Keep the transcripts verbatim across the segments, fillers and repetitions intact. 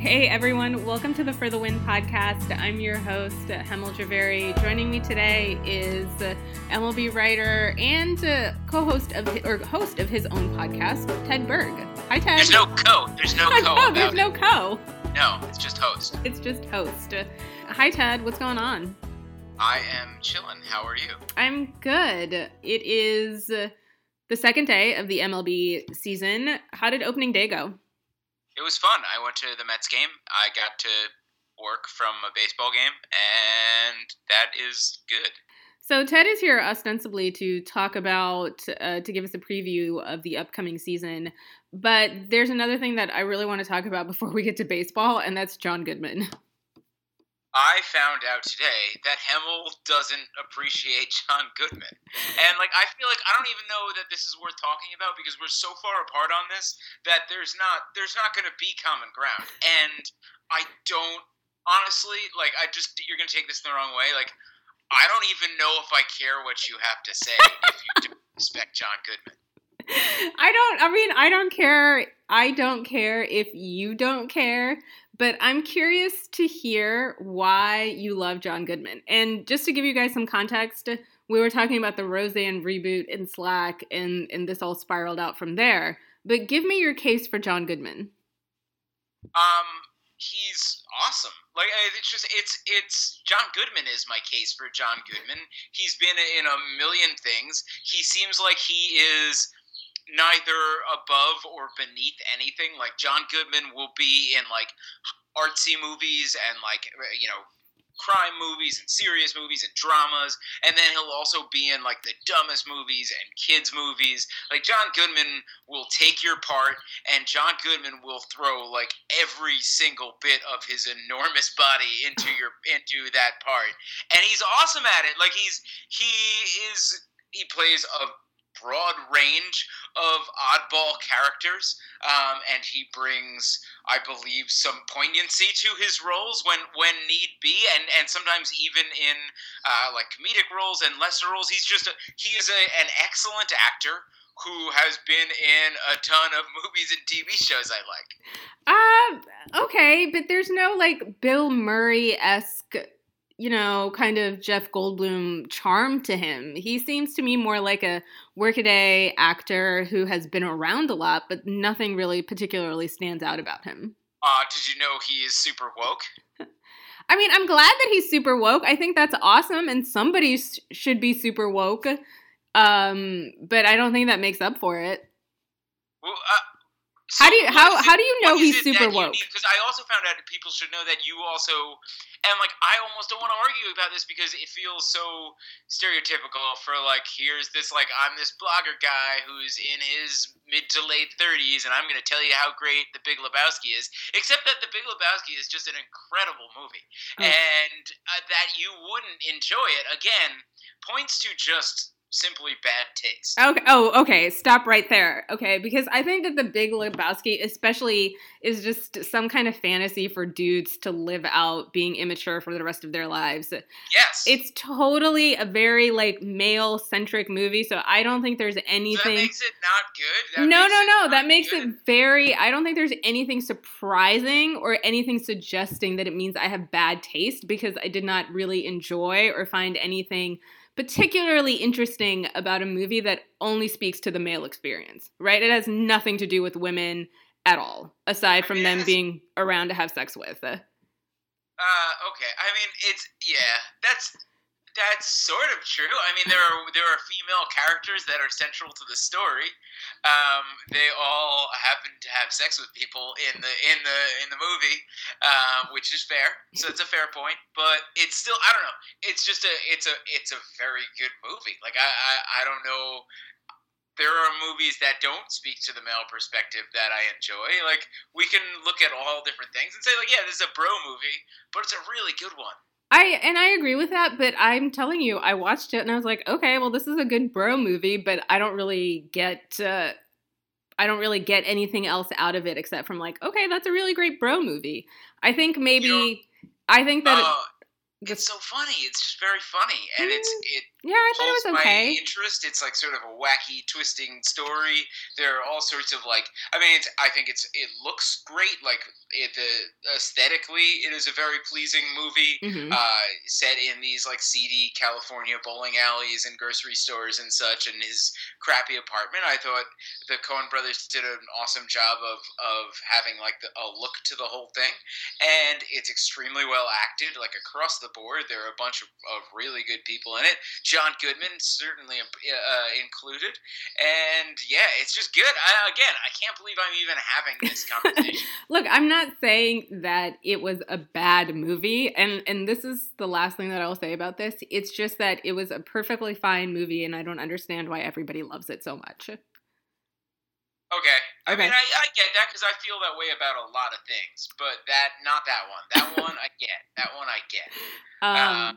Hey everyone, welcome to the For the Win podcast. I'm your host, Hemel Javary. Joining me today is M L B writer and uh, co-host of or host of his own podcast, Ted Berg. Hi Ted. There's no co. There's no co. No, there's no it. co. No, it's just host. It's just host. Hi Ted, what's going on? I am chilling. How are you? I'm good. It is the second day of the M L B season. How did opening day go? It was fun. I went to the Mets game. I got to work from a baseball game, and that is good. So Ted is here ostensibly to talk about, uh, to give us a preview of the upcoming season, but there's another thing that I really want to talk about before we get to baseball, and that's John Goodman. I found out today that Hemel doesn't appreciate John Goodman. And, like, I feel like I don't even know that this is worth talking about because we're so far apart on this that there's not there's not going to be common ground. And I don't – honestly, like, I just – you're going to take this in the wrong way. Like, I don't even know if I care what you have to say if you don't respect John Goodman. I don't – I mean, I don't care. I don't care if you don't care. But I'm curious to hear why you love John Goodman. And just to give you guys some context, we were talking about the Roseanne reboot in Slack, and, and this all spiraled out from there. But give me your case for John Goodman. Um, he's awesome. Like, it's just, it's, it's, John Goodman is my case for John Goodman. He's been in a million things. He seems like he is neither above or beneath anything. Like, John Goodman will be in, like, artsy movies and, like, you know, crime movies and serious movies and dramas, and then he'll also be in, like, the dumbest movies and kids movies. Like, John Goodman will take your part, and John Goodman will throw, like, every single bit of his enormous body into your into that part, and he's awesome at it. Like, he's he is he plays a broad range of oddball characters, um, and he brings, I believe, some poignancy to his roles when, when need be, and, and sometimes even in uh, like comedic roles and lesser roles. He's just a, he is a, an excellent actor who has been in a ton of movies and T V shows I like. Uh, okay, but there's no, like, Bill Murray-esque, you know, kind of Jeff Goldblum charm to him. He seems to me more like a workaday actor who has been around a lot, but nothing really particularly stands out about him. Uh, did you know he is super woke? I mean, I'm glad that he's super woke. I think that's awesome, and somebody sh- should be super woke. Um, but I don't think that makes up for it. Well, uh- So how do you how it, how do you know he's super woke? Because I also found out that people should know that you also, and like I almost don't want to argue about this because it feels so stereotypical for like here's this like I'm this blogger guy who's in his mid to late thirties and I'm going to tell you how great The Big Lebowski is. Except that The Big Lebowski is just an incredible movie, oh. and uh, that you wouldn't enjoy it again points to just simply bad taste. Okay. Oh, okay. Stop right there. Okay. Because I think that The Big Lebowski especially is just some kind of fantasy for dudes to live out being immature for the rest of their lives. Yes. It's totally a very, like, male-centric movie, so I don't think there's anything... So that makes it not good? That no, no, no. That makes good. It very... I don't think there's anything surprising or anything suggesting that it means I have bad taste because I did not really enjoy or find anything particularly interesting about a movie that only speaks to the male experience, right? It has nothing to do with women at all, aside from I mean, them being around to have sex with. Uh, okay. I mean, it's, yeah, that's, that's sort of true. I mean, there are, there are female characters that are central to the story. Um, they all happen to have sex with people in the, in the, in the movie, uh, which is fair. So it's a fair point, but it's still, I don't know. It's just a, it's a, it's a very good movie. Like I, I, I don't know. There are movies that don't speak to the male perspective that I enjoy. Like we can look at all different things and say like, yeah, this is a bro movie, but it's a really good one. I and I agree with that, but I'm telling you, I watched it and I was like, okay, well, this is a good bro movie, but I don't really get, uh, I don't really get anything else out of it except from like, okay, that's a really great bro movie. I think maybe, you know, I think that uh, it, it's so funny. It's just very funny, and it's it Yeah, I thought it was okay. My interest. It's like sort of a wacky, twisting story. There are all sorts of like. I mean, it's, I think it's. It looks great. Like it, the aesthetically, it is a very pleasing movie. Mm-hmm. Uh, set in these like seedy California bowling alleys and grocery stores and such, and his crappy apartment. I thought the Coen Brothers did an awesome job of of having like the, a look to the whole thing, and it's extremely well acted. Like across the board, there are a bunch of, of really good people in it. John Goodman certainly uh, included, and yeah, it's just good. I, again, I can't believe I'm even having this conversation. Look, I'm not saying that it was a bad movie, and, and this is the last thing that I'll say about this. It's just that it was a perfectly fine movie, and I don't understand why everybody loves it so much. Okay. I okay. mean, I, I get that because I feel that way about a lot of things, but that, not that one. That one I get. That one I get. Um... Uh,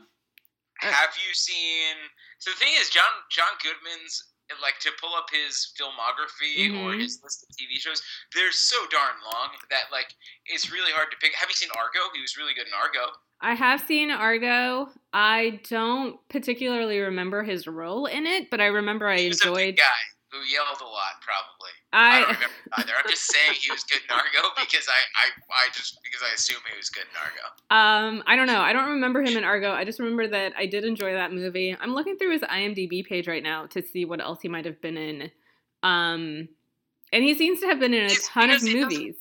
Have you seen? So the thing is, John John Goodman's, like, to pull up his filmography mm-hmm. or his list of T V shows, they're so darn long that like it's really hard to pick. Have you seen Argo? He was really good in Argo. I have seen Argo. I don't particularly remember his role in it, but I remember I he was enjoyed. A big guy who yelled a lot, probably. I, I don't remember either. I'm just saying he was good in Argo because I, I, I just because I assume he was good in Argo. Um, I don't know. I don't remember him in Argo. I just remember that I did enjoy that movie. I'm looking through his IMDb page right now to see what else he might have been in. Um, and he seems to have been in a it's, ton of movies.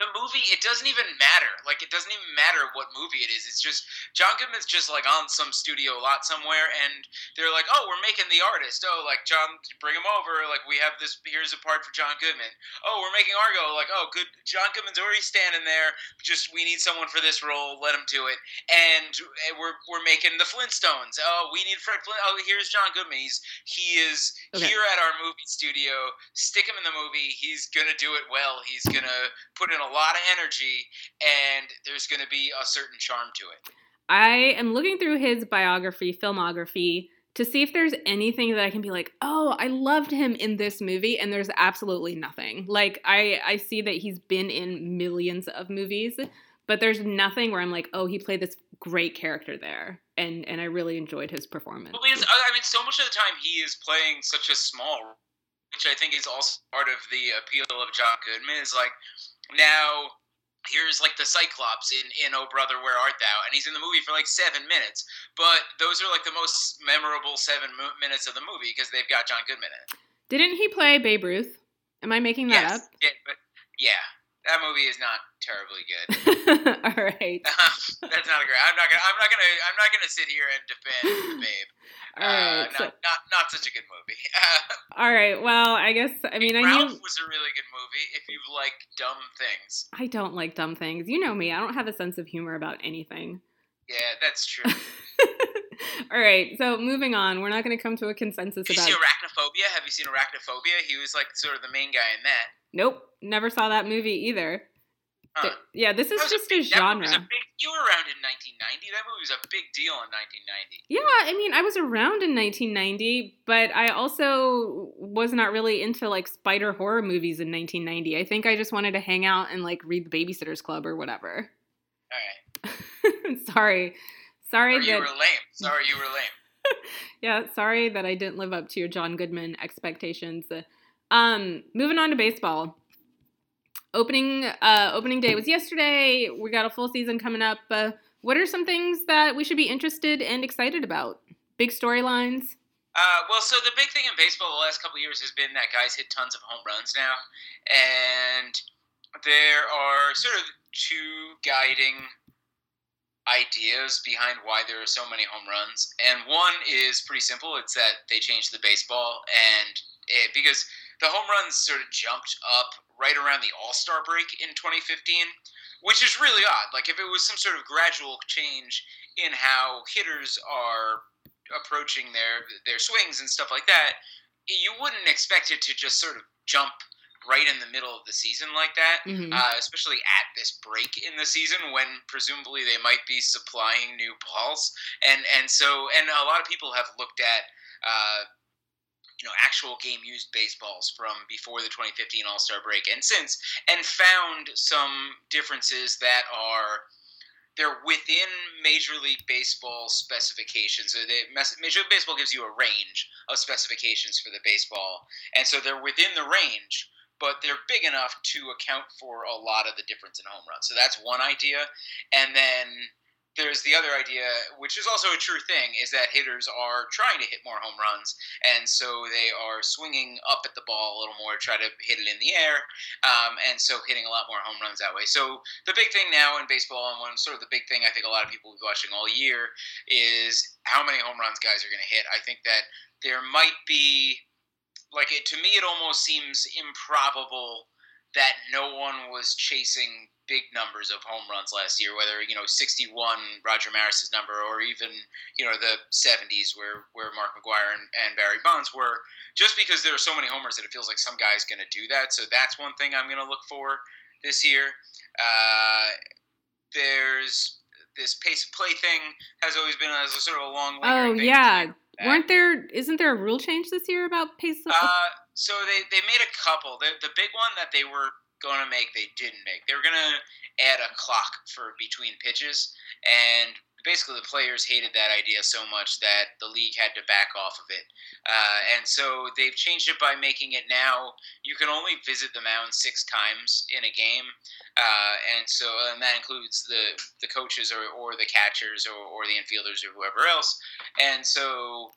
The movie, it doesn't even matter. Like, it doesn't even matter what movie it is. It's just, John Goodman's just, like, on some studio lot somewhere, and they're like, oh, we're making The Artist. Oh, like, John, bring him over. Like, we have this, here's a part for John Goodman. Oh, we're making Argo. Like, oh, good, John Goodman's already standing there. Just, we need someone for this role. Let him do it. And we're we're making The Flintstones. Oh, we need Fred Flint. Oh, here's John Goodman. He's, he is okay. here at our movie studio. Stick him in the movie. He's gonna do it well. He's gonna put in a A lot of energy, and there's going to be a certain charm to it. I am looking through his biography, filmography, to see if there's anything that I can be like, oh, I loved him in this movie, and there's absolutely nothing. Like, I, I see that he's been in millions of movies, but there's nothing where I'm like, oh, he played this great character there, and, and I really enjoyed his performance. Well, because, I mean, so much of the time he is playing such a small role, which I think is also part of the appeal of John Goodman, is like, now, here's like the Cyclops in, in Oh Brother, Where Art Thou? And he's in the movie for like seven minutes. But those are like the most memorable seven mo- minutes of the movie because they've got John Goodman in it. Didn't he play Babe Ruth? Am I making that yes, up? Yeah, but yeah, that movie is not terribly good. All right, uh, that's not a great. I'm not gonna. I'm not gonna. I'm not gonna sit here and defend the Babe. All right, uh, so, not, not not such a good movie. All right, well, I guess I mean I Ralph knew, was a really good movie. If you like dumb things, I don't like dumb things. You know me; I don't have a sense of humor about anything. Yeah, that's true. All right, so moving on, we're not going to come to a consensus about. Have you seen Arachnophobia? Have you seen Arachnophobia? He was like sort of the main guy in that. Nope, never saw that movie either. Huh. Yeah, this is just a, big, a genre. That was a big, you were around in nineteen ninety. That movie was a big deal in nineteen ninety. Yeah, I mean, I was around in nineteen ninety, but I also was not really into, like, spider horror movies in nineteen ninety. I think I just wanted to hang out and, like, read The Babysitter's Club or whatever. All right. sorry. Sorry or that... you were lame. Sorry you were lame. Yeah, sorry that I didn't live up to your John Goodman expectations. Um, moving on to baseball. Opening uh, opening day was yesterday. We got a full season coming up. Uh, what are some things that we should be interested and excited about? Big storylines? Uh, well, so the big thing in baseball the last couple of years has been that guys hit tons of home runs now. And there are sort of two guiding ideas behind why there are so many home runs. And one is pretty simple. It's that they changed the baseball. And it, because the home runs sort of jumped up right around the All-Star break in twenty fifteen, which is really odd. Like, if it was some sort of gradual change in how hitters are approaching their their swings and stuff like that, you wouldn't expect it to just sort of jump right in the middle of the season like that, mm-hmm. uh, especially at this break in the season when presumably they might be supplying new balls. And, and so, and a lot of people have looked at... Uh, you know, actual game-used baseballs from before the twenty fifteen All-Star break and since, and found some differences that are they're within Major League Baseball specifications. So they, Major League Baseball gives you a range of specifications for the baseball, and so they're within the range, but they're big enough to account for a lot of the difference in home runs. So that's one idea. And then there's the other idea, which is also a true thing, is that hitters are trying to hit more home runs, and so they are swinging up at the ball a little more, try to hit it in the air, um, and so hitting a lot more home runs that way. So the big thing now in baseball, and one sort of the big thing I think a lot of people will be watching all year, is how many home runs guys are going to hit. I think that there might be, like, it, to me it almost seems improbable that no one was chasing big numbers of home runs last year, whether, you know, sixty-one, Roger Maris' number, or even, you know, the seventies where, where Mark McGwire and, and Barry Bonds were, just because there are so many homers that it feels like some guy's going to do that. So that's one thing I'm going to look for this year. Uh, there's this pace of play thing has always been a, sort of a long lingering thing. Oh, yeah. Weren't there, isn't there a rule change this year about pace of play? Uh, so they, they made a couple. The, the big one that they were going to make, they didn't make. They were going to add a clock for between pitches, and basically the players hated that idea so much that the league had to back off of it. Uh, and so they've changed it by making it now, you can only visit the mound six times in a game. Uh, and so and that includes the, the coaches or, or the catchers or, or the infielders or whoever else. And so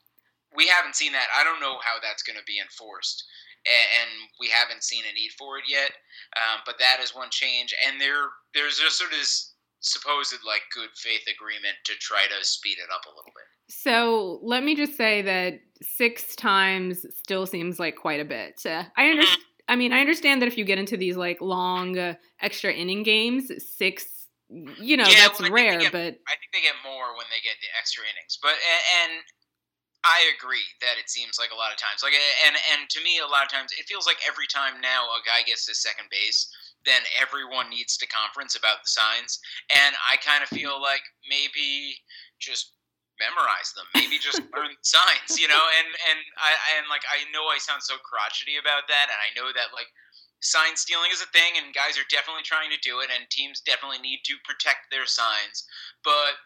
we haven't seen that. I don't know how that's going to be enforced. And we haven't seen a need for it yet, um, but that is one change. And there, there's just sort of this supposed, like, good faith agreement to try to speed it up a little bit. So let me just say that six times still seems like quite a bit. Uh, I understand. I mean, I understand that if you get into these, like, long uh, extra inning games, six. You know, yeah, that's well, rare. Get, but I think they get more when they get the extra innings. But and. and I agree that it seems like a lot of times, like, and and to me, a lot of times it feels like every time now a guy gets to second base, then everyone needs to conference about the signs, and I kind of feel like maybe just memorize them, maybe just learn the signs, you know, and and I and like I know I sound so crotchety about that, and I know that, like, sign stealing is a thing, and guys are definitely trying to do it, and teams definitely need to protect their signs, but.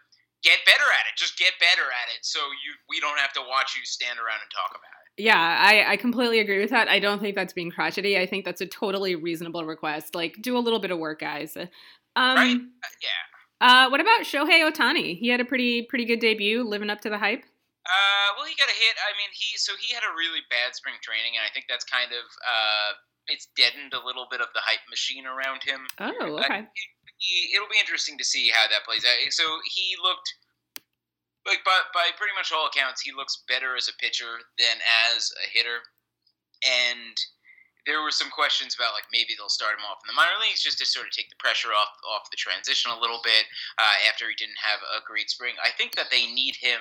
Get better at it. Just get better at it so you we don't have to watch you stand around and talk about it. Yeah, I, I completely agree with that. I don't think that's being crotchety. I think that's a totally reasonable request. Like, do a little bit of work, guys. Um, right? Yeah. Uh, what about Shohei Otani? He had a pretty pretty good debut, living up to the hype. Uh, well, he got a hit. I mean, he so he had a really bad spring training, and I think that's kind of, uh, it's deadened a little bit of the hype machine around him. Oh, okay. Uh, He, it'll be interesting to see how that plays out. So he looked, like, by, by pretty much all accounts, he looks better as a pitcher than as a hitter. And there were some questions about, like, maybe they'll start him off in the minor leagues just to sort of take the pressure off off the transition a little bit uh, after he didn't have a great spring. I think that they need him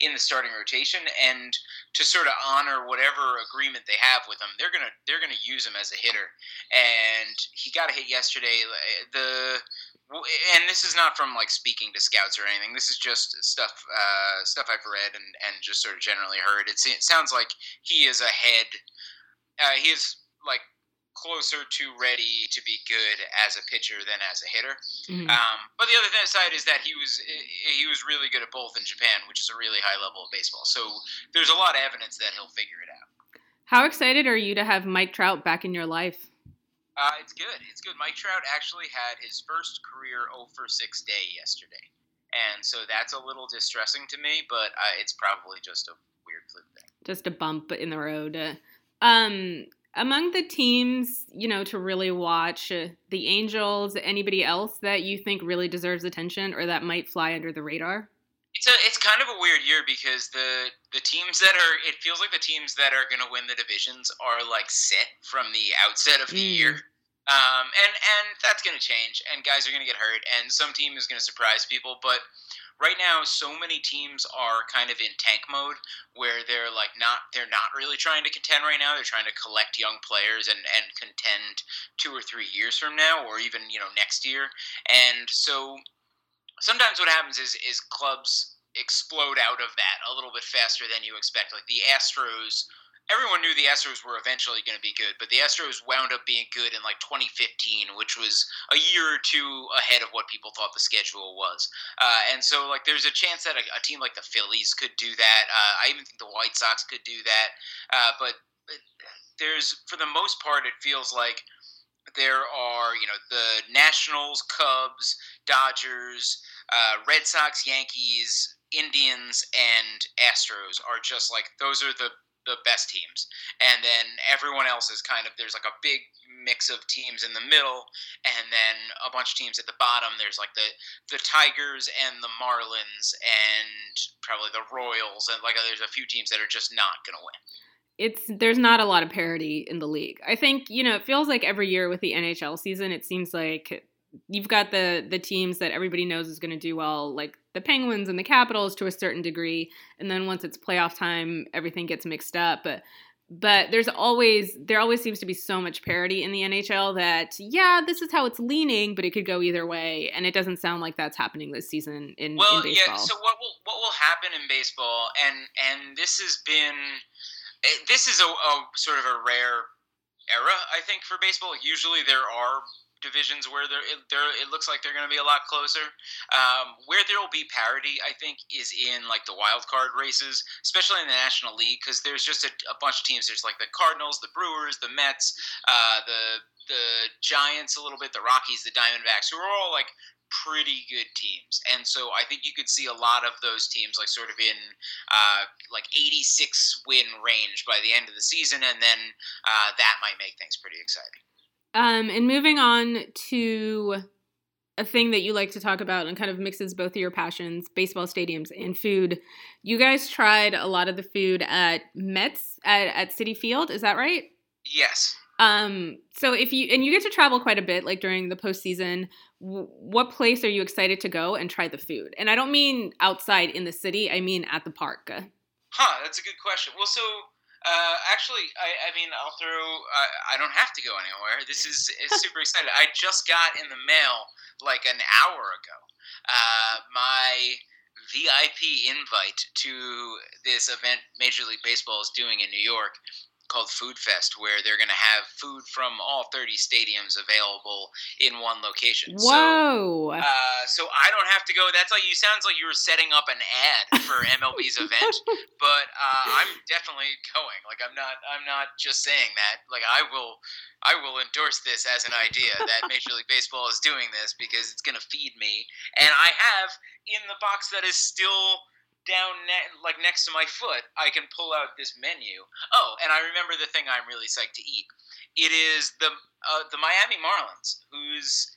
in the starting rotation, and to sort of honor whatever agreement they have with him, they're gonna they're gonna use him as a hitter. And he got a hit yesterday. The and this is not from, like, speaking to scouts or anything. This is just stuff uh, stuff I've read and, and just sort of generally heard. It, it sounds like he is ahead. Uh, he is like closer to ready to be good as a pitcher than as a hitter. Mm-hmm. Um, but the other thing aside is that he was he was really good at both in Japan, which is a really high level of baseball. So there's a lot of evidence that he'll figure it out. How excited are you to have Mike Trout back in your life? Uh, it's good. It's good. Mike Trout actually had his first career oh for six day yesterday. And so that's a little distressing to me, but uh, it's probably just a weird fluke thing. Just a bump in the road. Uh, um... Among the teams, you know, to really watch, uh, the Angels, anybody else that you think really deserves attention or that might fly under the radar? It's a, it's kind of a weird year because the, the teams that are, it feels like the teams that are going to win the divisions are, like, set from the outset of the mm. year. Um, and, and that's going to change, and guys are going to get hurt, and some team is going to surprise people, but right now, so many teams are kind of in tank mode, where they're like not they're not really trying to contend right now. They're trying to collect young players and, and contend two or three years from now, or even, you know, next year. And so sometimes what happens is is clubs explode out of that a little bit faster than you expect. Like the Astros everyone knew the Astros were eventually going to be good, but the Astros wound up being good in like twenty fifteen, which was a year or two ahead of what people thought the schedule was. Uh, and so like there's a chance that a, a team like the Phillies could do that. Uh, I even think the White Sox could do that. Uh, but there's, for the most part, it feels like there are, you know, the Nationals, Cubs, Dodgers, uh, Red Sox, Yankees, Indians, and Astros are just like, those are the the best teams. And then everyone else is kind of, there's like a big mix of teams in the middle, and then a bunch of teams at the bottom. There's like the the Tigers and the Marlins and probably the Royals, and like there's a few teams that are just not going to win. It's there's not a lot of parity in the league. I think, you know, it feels like every year with the N H L season, it seems like you've got the the teams that everybody knows is going to do well, like the Penguins and the Capitals to a certain degree, and then once it's playoff time, everything gets mixed up. But but there's always there always seems to be so much parity in the N H L that, yeah, this is how it's leaning, but it could go either way, and it doesn't sound like that's happening this season in, well, in baseball. Well, yeah. So what will what will happen in baseball? And and this has been this is a, a sort of a rare era, I think, for baseball. Usually there are divisions where there it, it looks like they're going to be a lot closer. Um, where there will be parity, I think, is in like the wild card races, especially in the National League, because there's just a, a bunch of teams. There's like the Cardinals, the Brewers, the Mets, uh, the the Giants a little bit, the Rockies, the Diamondbacks, who are all like pretty good teams. And so I think you could see a lot of those teams like sort of in uh, like eighty-six win range by the end of the season, and then uh, that might make things pretty exciting. Um, and moving on to a thing that you like to talk about and kind of mixes both of your passions, baseball stadiums and food. You guys tried a lot of the food at Mets at, at Citi Field. Is that right? Yes. Um, so if you, and you get to travel quite a bit, like during the postseason, w- what place are you excited to go and try the food? And I don't mean outside in the city. I mean at the park. Huh. That's a good question. Well, so Uh, actually, I, I mean, I'll throw, uh, I don't have to go anywhere. This is, is super exciting. I just got in the mail like an hour ago, uh, my V I P invite to this event Major League Baseball is doing in New York called Food Fest, where they're going to have food from all thirty stadiums available in one location. Whoa! So, uh, so I don't have to go. That's like you sounds like you were setting up an ad for M L B's event, but uh, I'm definitely going. Like I'm not. I'm not just saying that. Like I will. I will endorse this as an idea that Major League Baseball is doing this because it's going to feed me, and I have in the box that is still down ne- like next to my foot, I can pull out this menu. Oh, and I remember the thing I'm really psyched to eat. It is the uh, the Miami Marlins, who's,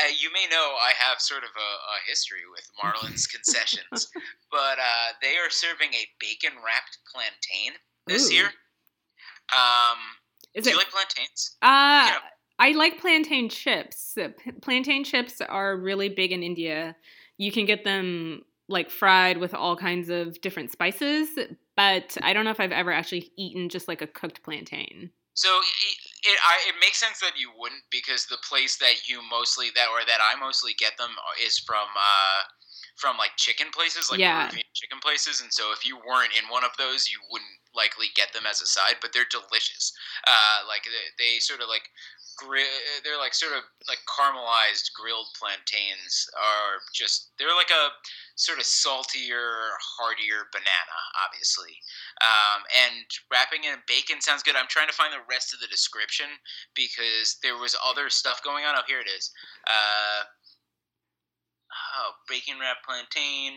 uh, you may know I have sort of a, a history with Marlins concessions, but uh, they are serving a bacon-wrapped plantain this Ooh. year. Um, is do it, you like plantains? Uh, yeah. I like plantain chips. Plantain chips are really big in India. You can get them like fried with all kinds of different spices, but I don't know if I've ever actually eaten just like a cooked plantain. So it, it, I, it makes sense that you wouldn't, because the place that you mostly that or that I mostly get them is from uh, from like chicken places, like yeah. Peruvian chicken places. And so if you weren't in one of those, you wouldn't likely get them as a side, but they're delicious. Uh, like they, they sort of like Gri- they're like sort of like caramelized grilled plantains are just they're like a sort of saltier, heartier banana, obviously. Um, and wrapping in bacon sounds good. I'm trying to find the rest of the description because there was other stuff going on. Oh, here it is. Uh, oh, bacon wrapped plantain.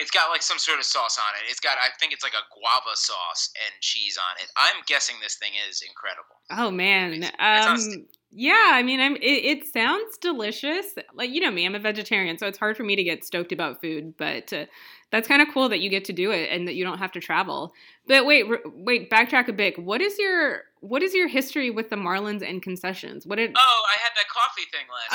It's got like some sort of sauce on it. It's got, I think it's like a guava sauce and cheese on it. I'm guessing this thing is incredible. Oh man, um, yeah. I mean, I'm. It, it sounds delicious. Like you know me, I'm a vegetarian, so it's hard for me to get stoked about food. But uh, that's kind of cool that you get to do it and that you don't have to travel. But wait, re- wait, backtrack a bit. What is your what is your history with the Marlins and concessions? What did? Oh, I had that coffee thing last.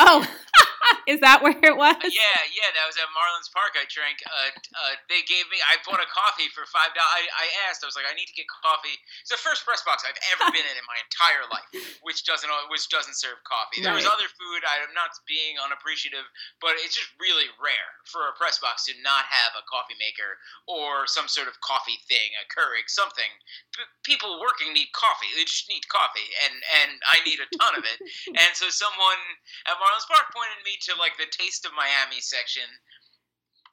Oh. Is that where it was? Yeah, yeah, that was at Marlins Park. I drank. Uh, uh, they gave me. I bought a coffee for five dollars. I, I asked. I was like, I need to get coffee. It's the first press box I've ever been in in my entire life, which doesn't which doesn't serve coffee. There right. was other food. I'm not being unappreciative, but it's just really rare for a press box to not have a coffee maker or some sort of coffee thing, a Keurig, something. People working need coffee. They just need coffee, and and I need a ton of it. And so someone at Marlins Park pointed me to, like, the Taste of Miami section.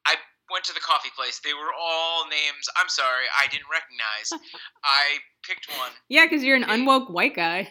I went to the coffee place. They were all names, I'm sorry, I didn't recognize. I picked one. Yeah, because you're an unwoke white guy.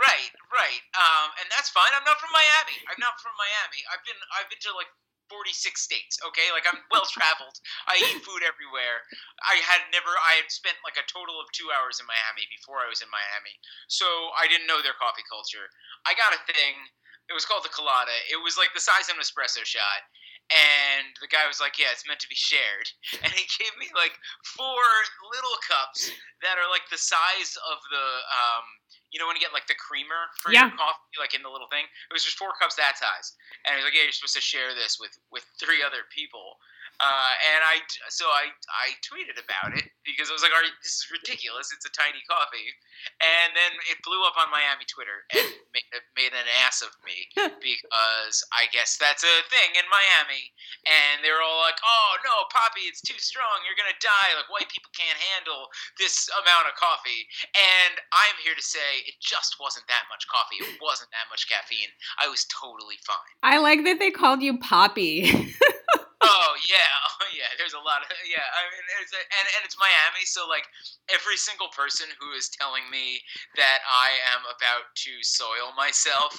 Right, right. Um, and that's fine. I'm not from Miami. I'm not from Miami. I've been I've been to, like, forty-six states, okay? Like, I'm well-traveled. I eat food everywhere. I had never, I had spent, like, a total of two hours in Miami before I was in Miami. So I didn't know their coffee culture. I got a thing. It was called the colada. It was, like, the size of an espresso shot. And the guy was like, yeah, it's meant to be shared. And he gave me, like, four little cups that are, like, the size of the, um, you know when you get, like, the creamer for yeah. your coffee, like, in the little thing? It was just four cups that size. And he was like, yeah, you're supposed to share this with, with three other people. Uh, and I, so I, I tweeted about it because I was like, all right, this is ridiculous. It's a tiny coffee. And then it blew up on Miami Twitter and made, made an ass of me because I guess that's a thing in Miami. And they were all like, oh no, Poppy, it's too strong. You're going to die. Like, white people can't handle this amount of coffee. And I'm here to say it just wasn't that much coffee. It wasn't that much caffeine. I was totally fine. I like that they called you Poppy. Oh yeah, oh yeah. There's a lot of yeah. I mean, there's a, and and it's Miami, so like every single person who is telling me that I am about to soil myself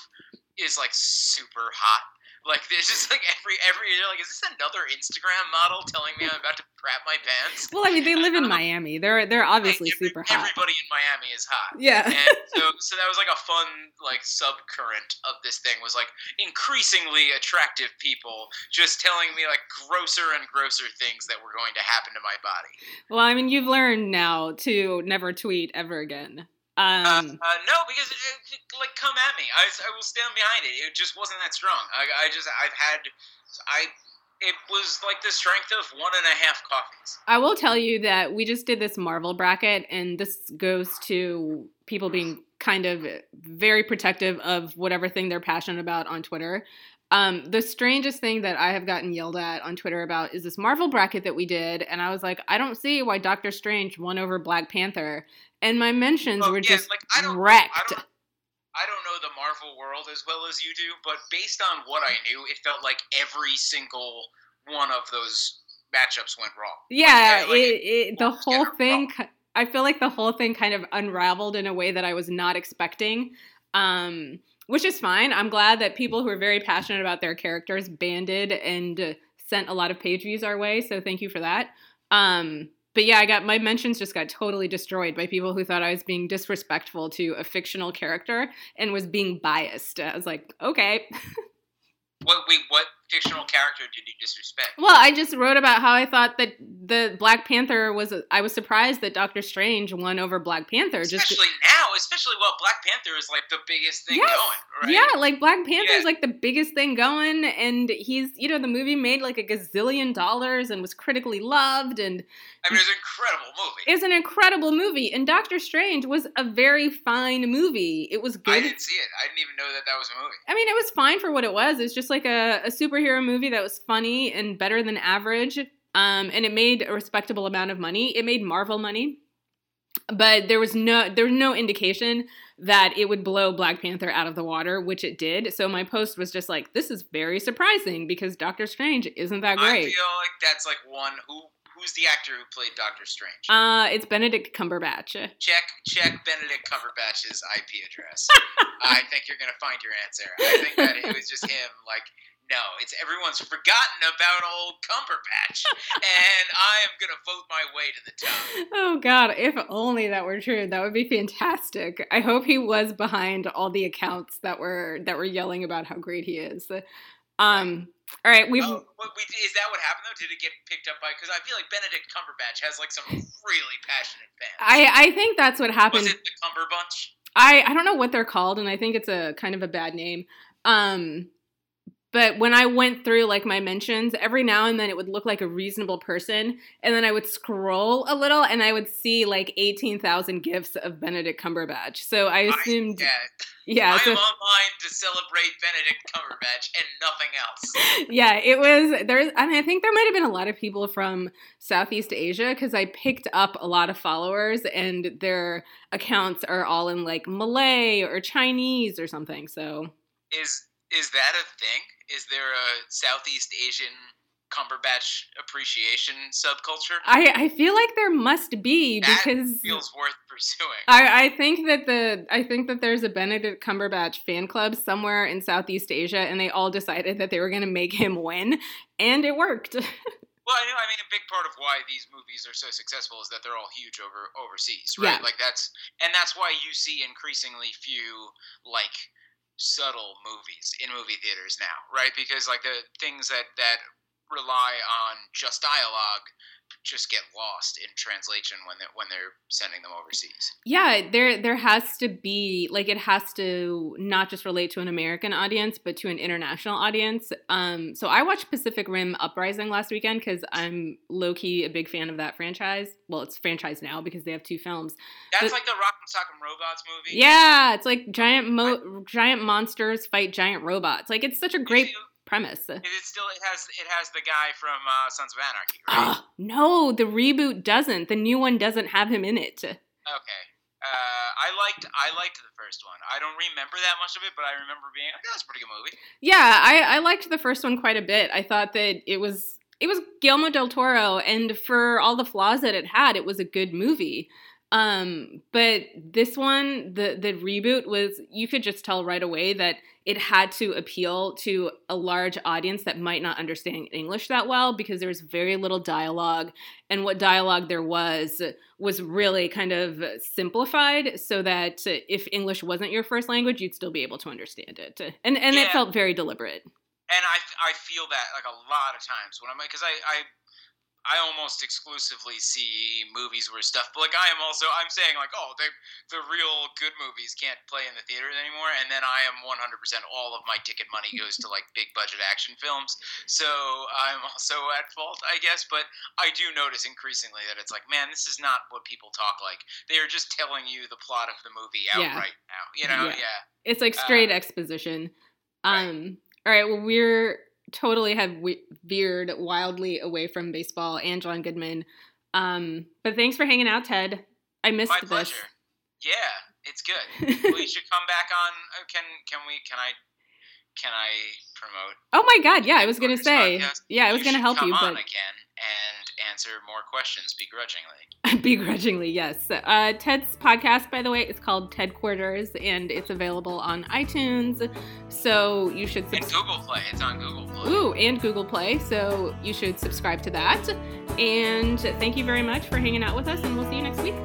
is like super hot. Like there's just like every every you're like, is this another Instagram model telling me I'm about to crap my pants? Well, I mean, they live in Miami. They're they're obviously every, super hot. Everybody in Miami is hot. Yeah. And so so that was like a fun like subcurrent of this thing was like increasingly attractive people just telling me like grosser and grosser things that were going to happen to my body. Well, I mean, you've learned now to never tweet ever again. Um, uh, uh, no, because, it, it, like, come at me. I, I will stand behind it. It just wasn't that strong. I, I just, I've had, I, it was like the strength of one and a half coffees. I will tell you that we just did this Marvel bracket, and this goes to people being kind of very protective of whatever thing they're passionate about on Twitter. Um, the strangest thing that I have gotten yelled at on Twitter about is this Marvel bracket that we did, and I was like, I don't see why Doctor Strange won over Black Panther. And my mentions oh, were yeah, just like, I don't, wrecked. I don't, I don't know the Marvel world as well as you do, but based on what I knew, it felt like every single one of those matchups went wrong. Yeah, like, like it, it, the whole thing, wrong. I feel like the whole thing kind of unraveled in a way that I was not expecting, um, which is fine. I'm glad that people who are very passionate about their characters banded and sent a lot of page views our way, so thank you for that. Um But yeah, I got my mentions just got totally destroyed by people who thought I was being disrespectful to a fictional character and was being biased. I was like, okay. What wait, what fictional character did you disrespect? Well, I just wrote about how I thought that the Black Panther was. I was surprised that Doctor Strange won over Black Panther. Especially just, now, especially while Black Panther is like the biggest thing yes, going, right? Yeah, like Black Panther yeah. is like the biggest thing going, and he's you know the movie made like a gazillion dollars and was critically loved, and I mean it's an incredible movie. It's an incredible movie, and Doctor Strange was a very fine movie. It was good. I didn't see it. I didn't even know that that was a movie. I mean, it was fine for what it was. It's just like a, a superhero movie that was funny and better than average, um, and it made a respectable amount of money. It made Marvel money, but there was no there was no indication that it would blow Black Panther out of the water, which it did. So my post was just like, "This is very surprising because Doctor Strange isn't that great." I feel like that's like one who. Who's the actor who played Doctor Strange? Uh, it's Benedict Cumberbatch. Check, check Benedict Cumberbatch's I P address. I think you're going to find your answer. I think that it was just him, like, no, it's everyone's forgotten about old Cumberbatch, and I am going to vote my way to the top. Oh, God, if only that were true. That would be fantastic. I hope he was behind all the accounts that were that were yelling about how great he is. Um... All right, we've... Oh, we is that what happened though? Did it get picked up by? Because I feel like Benedict Cumberbatch has like some really passionate fans. I, I think that's what happened. Was it the Cumberbunch? I, I don't know what they're called, and I think it's a kind of a bad name. Um, But when I went through, like, my mentions, every now and then it would look like a reasonable person. And then I would scroll a little and I would see, like, eighteen thousand gifts of Benedict Cumberbatch. So I assumed... I, yeah. yeah I'm so, online to celebrate Benedict Cumberbatch and nothing else. Yeah, it was... there's. I mean, I think there might have been a lot of people from Southeast Asia because I picked up a lot of followers and their accounts are all in, like, Malay or Chinese or something, so... Is... Is that a thing? Is there a Southeast Asian Cumberbatch appreciation subculture? I, I feel like there must be that because feels worth pursuing. I, I think that the I think that there's a Benedict Cumberbatch fan club somewhere in Southeast Asia, and they all decided that they were going to make him win, and it worked. Well, I, know, I mean, a big part of why these movies are so successful is that they're all huge over overseas, right? Yeah. Like that's and that's why you see increasingly few like. subtle movies in movie theaters now, right? Because like the things that, that rely on just dialogue just get lost in translation when they're, when they're sending them overseas. Yeah, there there has to be, like it has to not just relate to an American audience, but to an international audience. Um, so I watched Pacific Rim Uprising last weekend because I'm low-key a big fan of that franchise. Well, it's franchise now because they have two films. That's but, like the Rock and Sock and Robots movie. Yeah, it's like giant mo- giant monsters fight giant robots. Like it's such a great... premise. It still it has it has the guy from uh, Sons of Anarchy, right? Oh, no, the reboot doesn't. The new one doesn't have him in it. Okay. Uh, I liked I liked the first one. I don't remember that much of it, but I remember being like, oh, that's a pretty good movie. Yeah, I, I liked the first one quite a bit. I thought that it was it was Guillermo del Toro, and for all the flaws that it had, it was a good movie. Um, but this one, the, the reboot was, you could just tell right away that it had to appeal to a large audience that might not understand English that well because there was very little dialogue and what dialogue there was was really kind of simplified so that if English wasn't your first language, you'd still be able to understand it. And, and yeah. It felt very deliberate. And I, I feel that like a lot of times when I'm like, cause I, I, I almost exclusively see movies where stuff, but like I am also, I'm saying like, oh, they, the real good movies can't play in the theaters anymore. And then I am one hundred percent all of my ticket money goes to like big budget action films. So I'm also at fault, I guess. But I do notice increasingly that it's like, man, this is not what people talk like. They are just telling you the plot of the movie outright yeah. now, you know? Yeah. yeah. It's like straight uh, exposition. Um, right. All right. Well, we're... totally have we- veered wildly away from baseball and John Goodman. Um, but thanks for hanging out, Ted. I missed My this. My pleasure. Yeah, it's good. We should come back on. Oh, can can we? Can I? Can I promote? Oh my God! Yeah, I was gonna say. Podcast? Yeah, I was you gonna help come you. Come on but... again and answer more questions begrudgingly. Begrudgingly, yes. Uh, Ted's podcast, by the way, is called Ted Quarters, and it's available on iTunes. So you should. Subs- and Google Play. It's on Google Play. Ooh, and Google Play. So you should subscribe to that. And thank you very much for hanging out with us, and we'll see you next week.